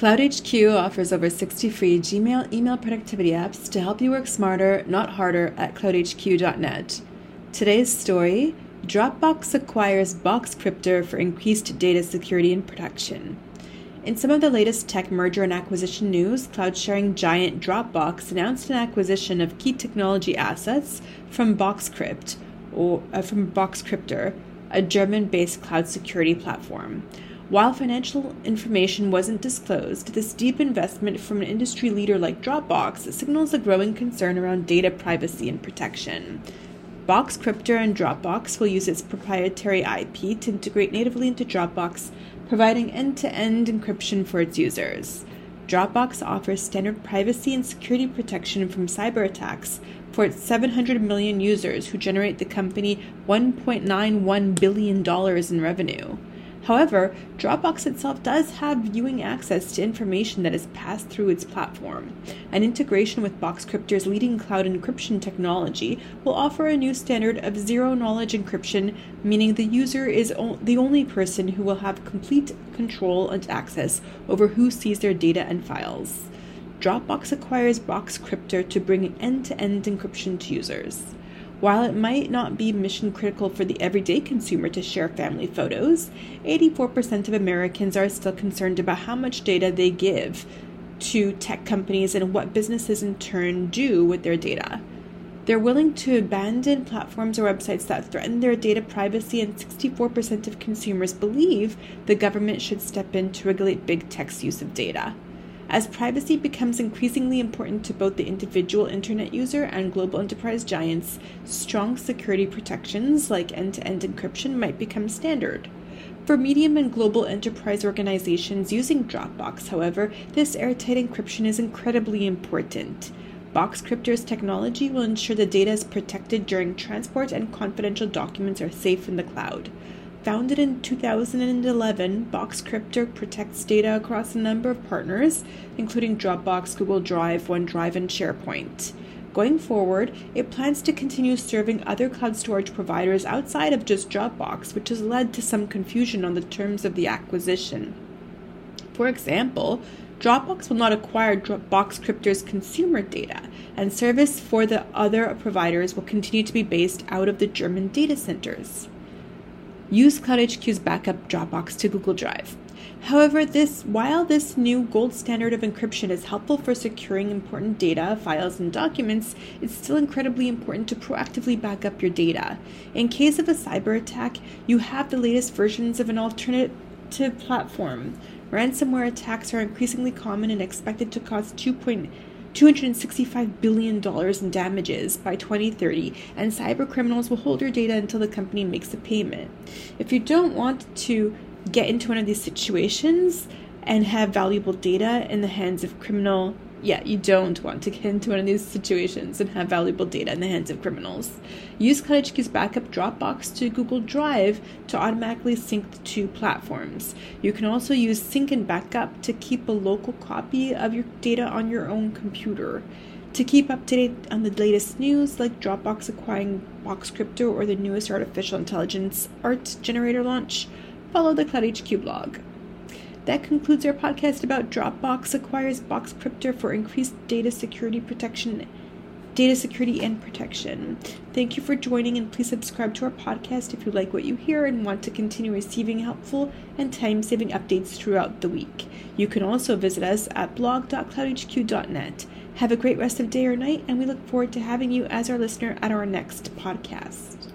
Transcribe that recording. CloudHQ offers over 60 free Gmail email productivity apps to help you work smarter, not harder, at cloudhq.net. Today's story, Dropbox acquires BoxCryptor for increased data security and protection. In some of the latest tech merger and acquisition news, cloud-sharing giant Dropbox announced an acquisition of key technology assets from BoxCryptor, a German-based cloud security platform. While financial information wasn't disclosed, this deep investment from an industry leader like Dropbox signals a growing concern around data privacy and protection. BoxCryptor and Dropbox will use its proprietary IP to integrate natively into Dropbox, providing end-to-end encryption for its users. Dropbox offers standard privacy and security protection from cyber attacks for its 700 million users who generate the company $1.91 billion in revenue. However, Dropbox itself does have viewing access to information that is passed through its platform. An integration with BoxCryptor's leading cloud encryption technology will offer a new standard of zero-knowledge encryption, meaning the user is the only person who will have complete control and access over who sees their data and files. Dropbox acquires BoxCryptor to bring end-to-end encryption to users. While it might not be mission critical for the everyday consumer to share family photos, 84% of Americans are still concerned about how much data they give to tech companies and what businesses in turn do with their data. They're willing to abandon platforms or websites that threaten their data privacy, and 64% of consumers believe the government should step in to regulate big tech's use of data. As privacy becomes increasingly important to both the individual internet user and global enterprise giants, strong security protections like end-to-end encryption might become standard. For medium and global enterprise organizations using Dropbox, however, this airtight encryption is incredibly important. BoxCryptor's technology will ensure the data is protected during transport and confidential documents are safe in the cloud. Founded in 2011, BoxCryptor protects data across a number of partners, including Dropbox, Google Drive, OneDrive, and SharePoint. Going forward, it plans to continue serving other cloud storage providers outside of just Dropbox, which has led to some confusion on the terms of the acquisition. For example, Dropbox will not acquire BoxCryptor's consumer data, and service for the other providers will continue to be based out of the German data centers. Use CloudHQ's backup Dropbox to Google Drive. However, while this new gold standard of encryption is helpful for securing important data, files, and documents, it's still incredibly important to proactively back up your data. In case of a cyber attack, you have the latest versions of an alternative platform. Ransomware attacks are increasingly common and expected to cost $265 billion in damages by 2030, and cybercriminals will hold your data until the company makes a payment. If you don't want to get into one of these situations and have valuable data in the hands of criminals, use CloudHQ's backup Dropbox to Google Drive to automatically sync the two platforms. You can also use sync and backup to keep a local copy of your data on your own computer. To keep up to date on the latest news, like Dropbox acquiring BoxCryptor or the newest artificial intelligence art generator launch, follow the CloudHQ blog. That concludes our podcast about Dropbox acquires BoxCryptor for increased data security and protection. Thank you for joining, and please subscribe to our podcast if you like what you hear and want to continue receiving helpful and time-saving updates throughout the week. You can also visit us at blog.cloudhq.net. Have a great rest of day or night, and we look forward to having you as our listener at our next podcast.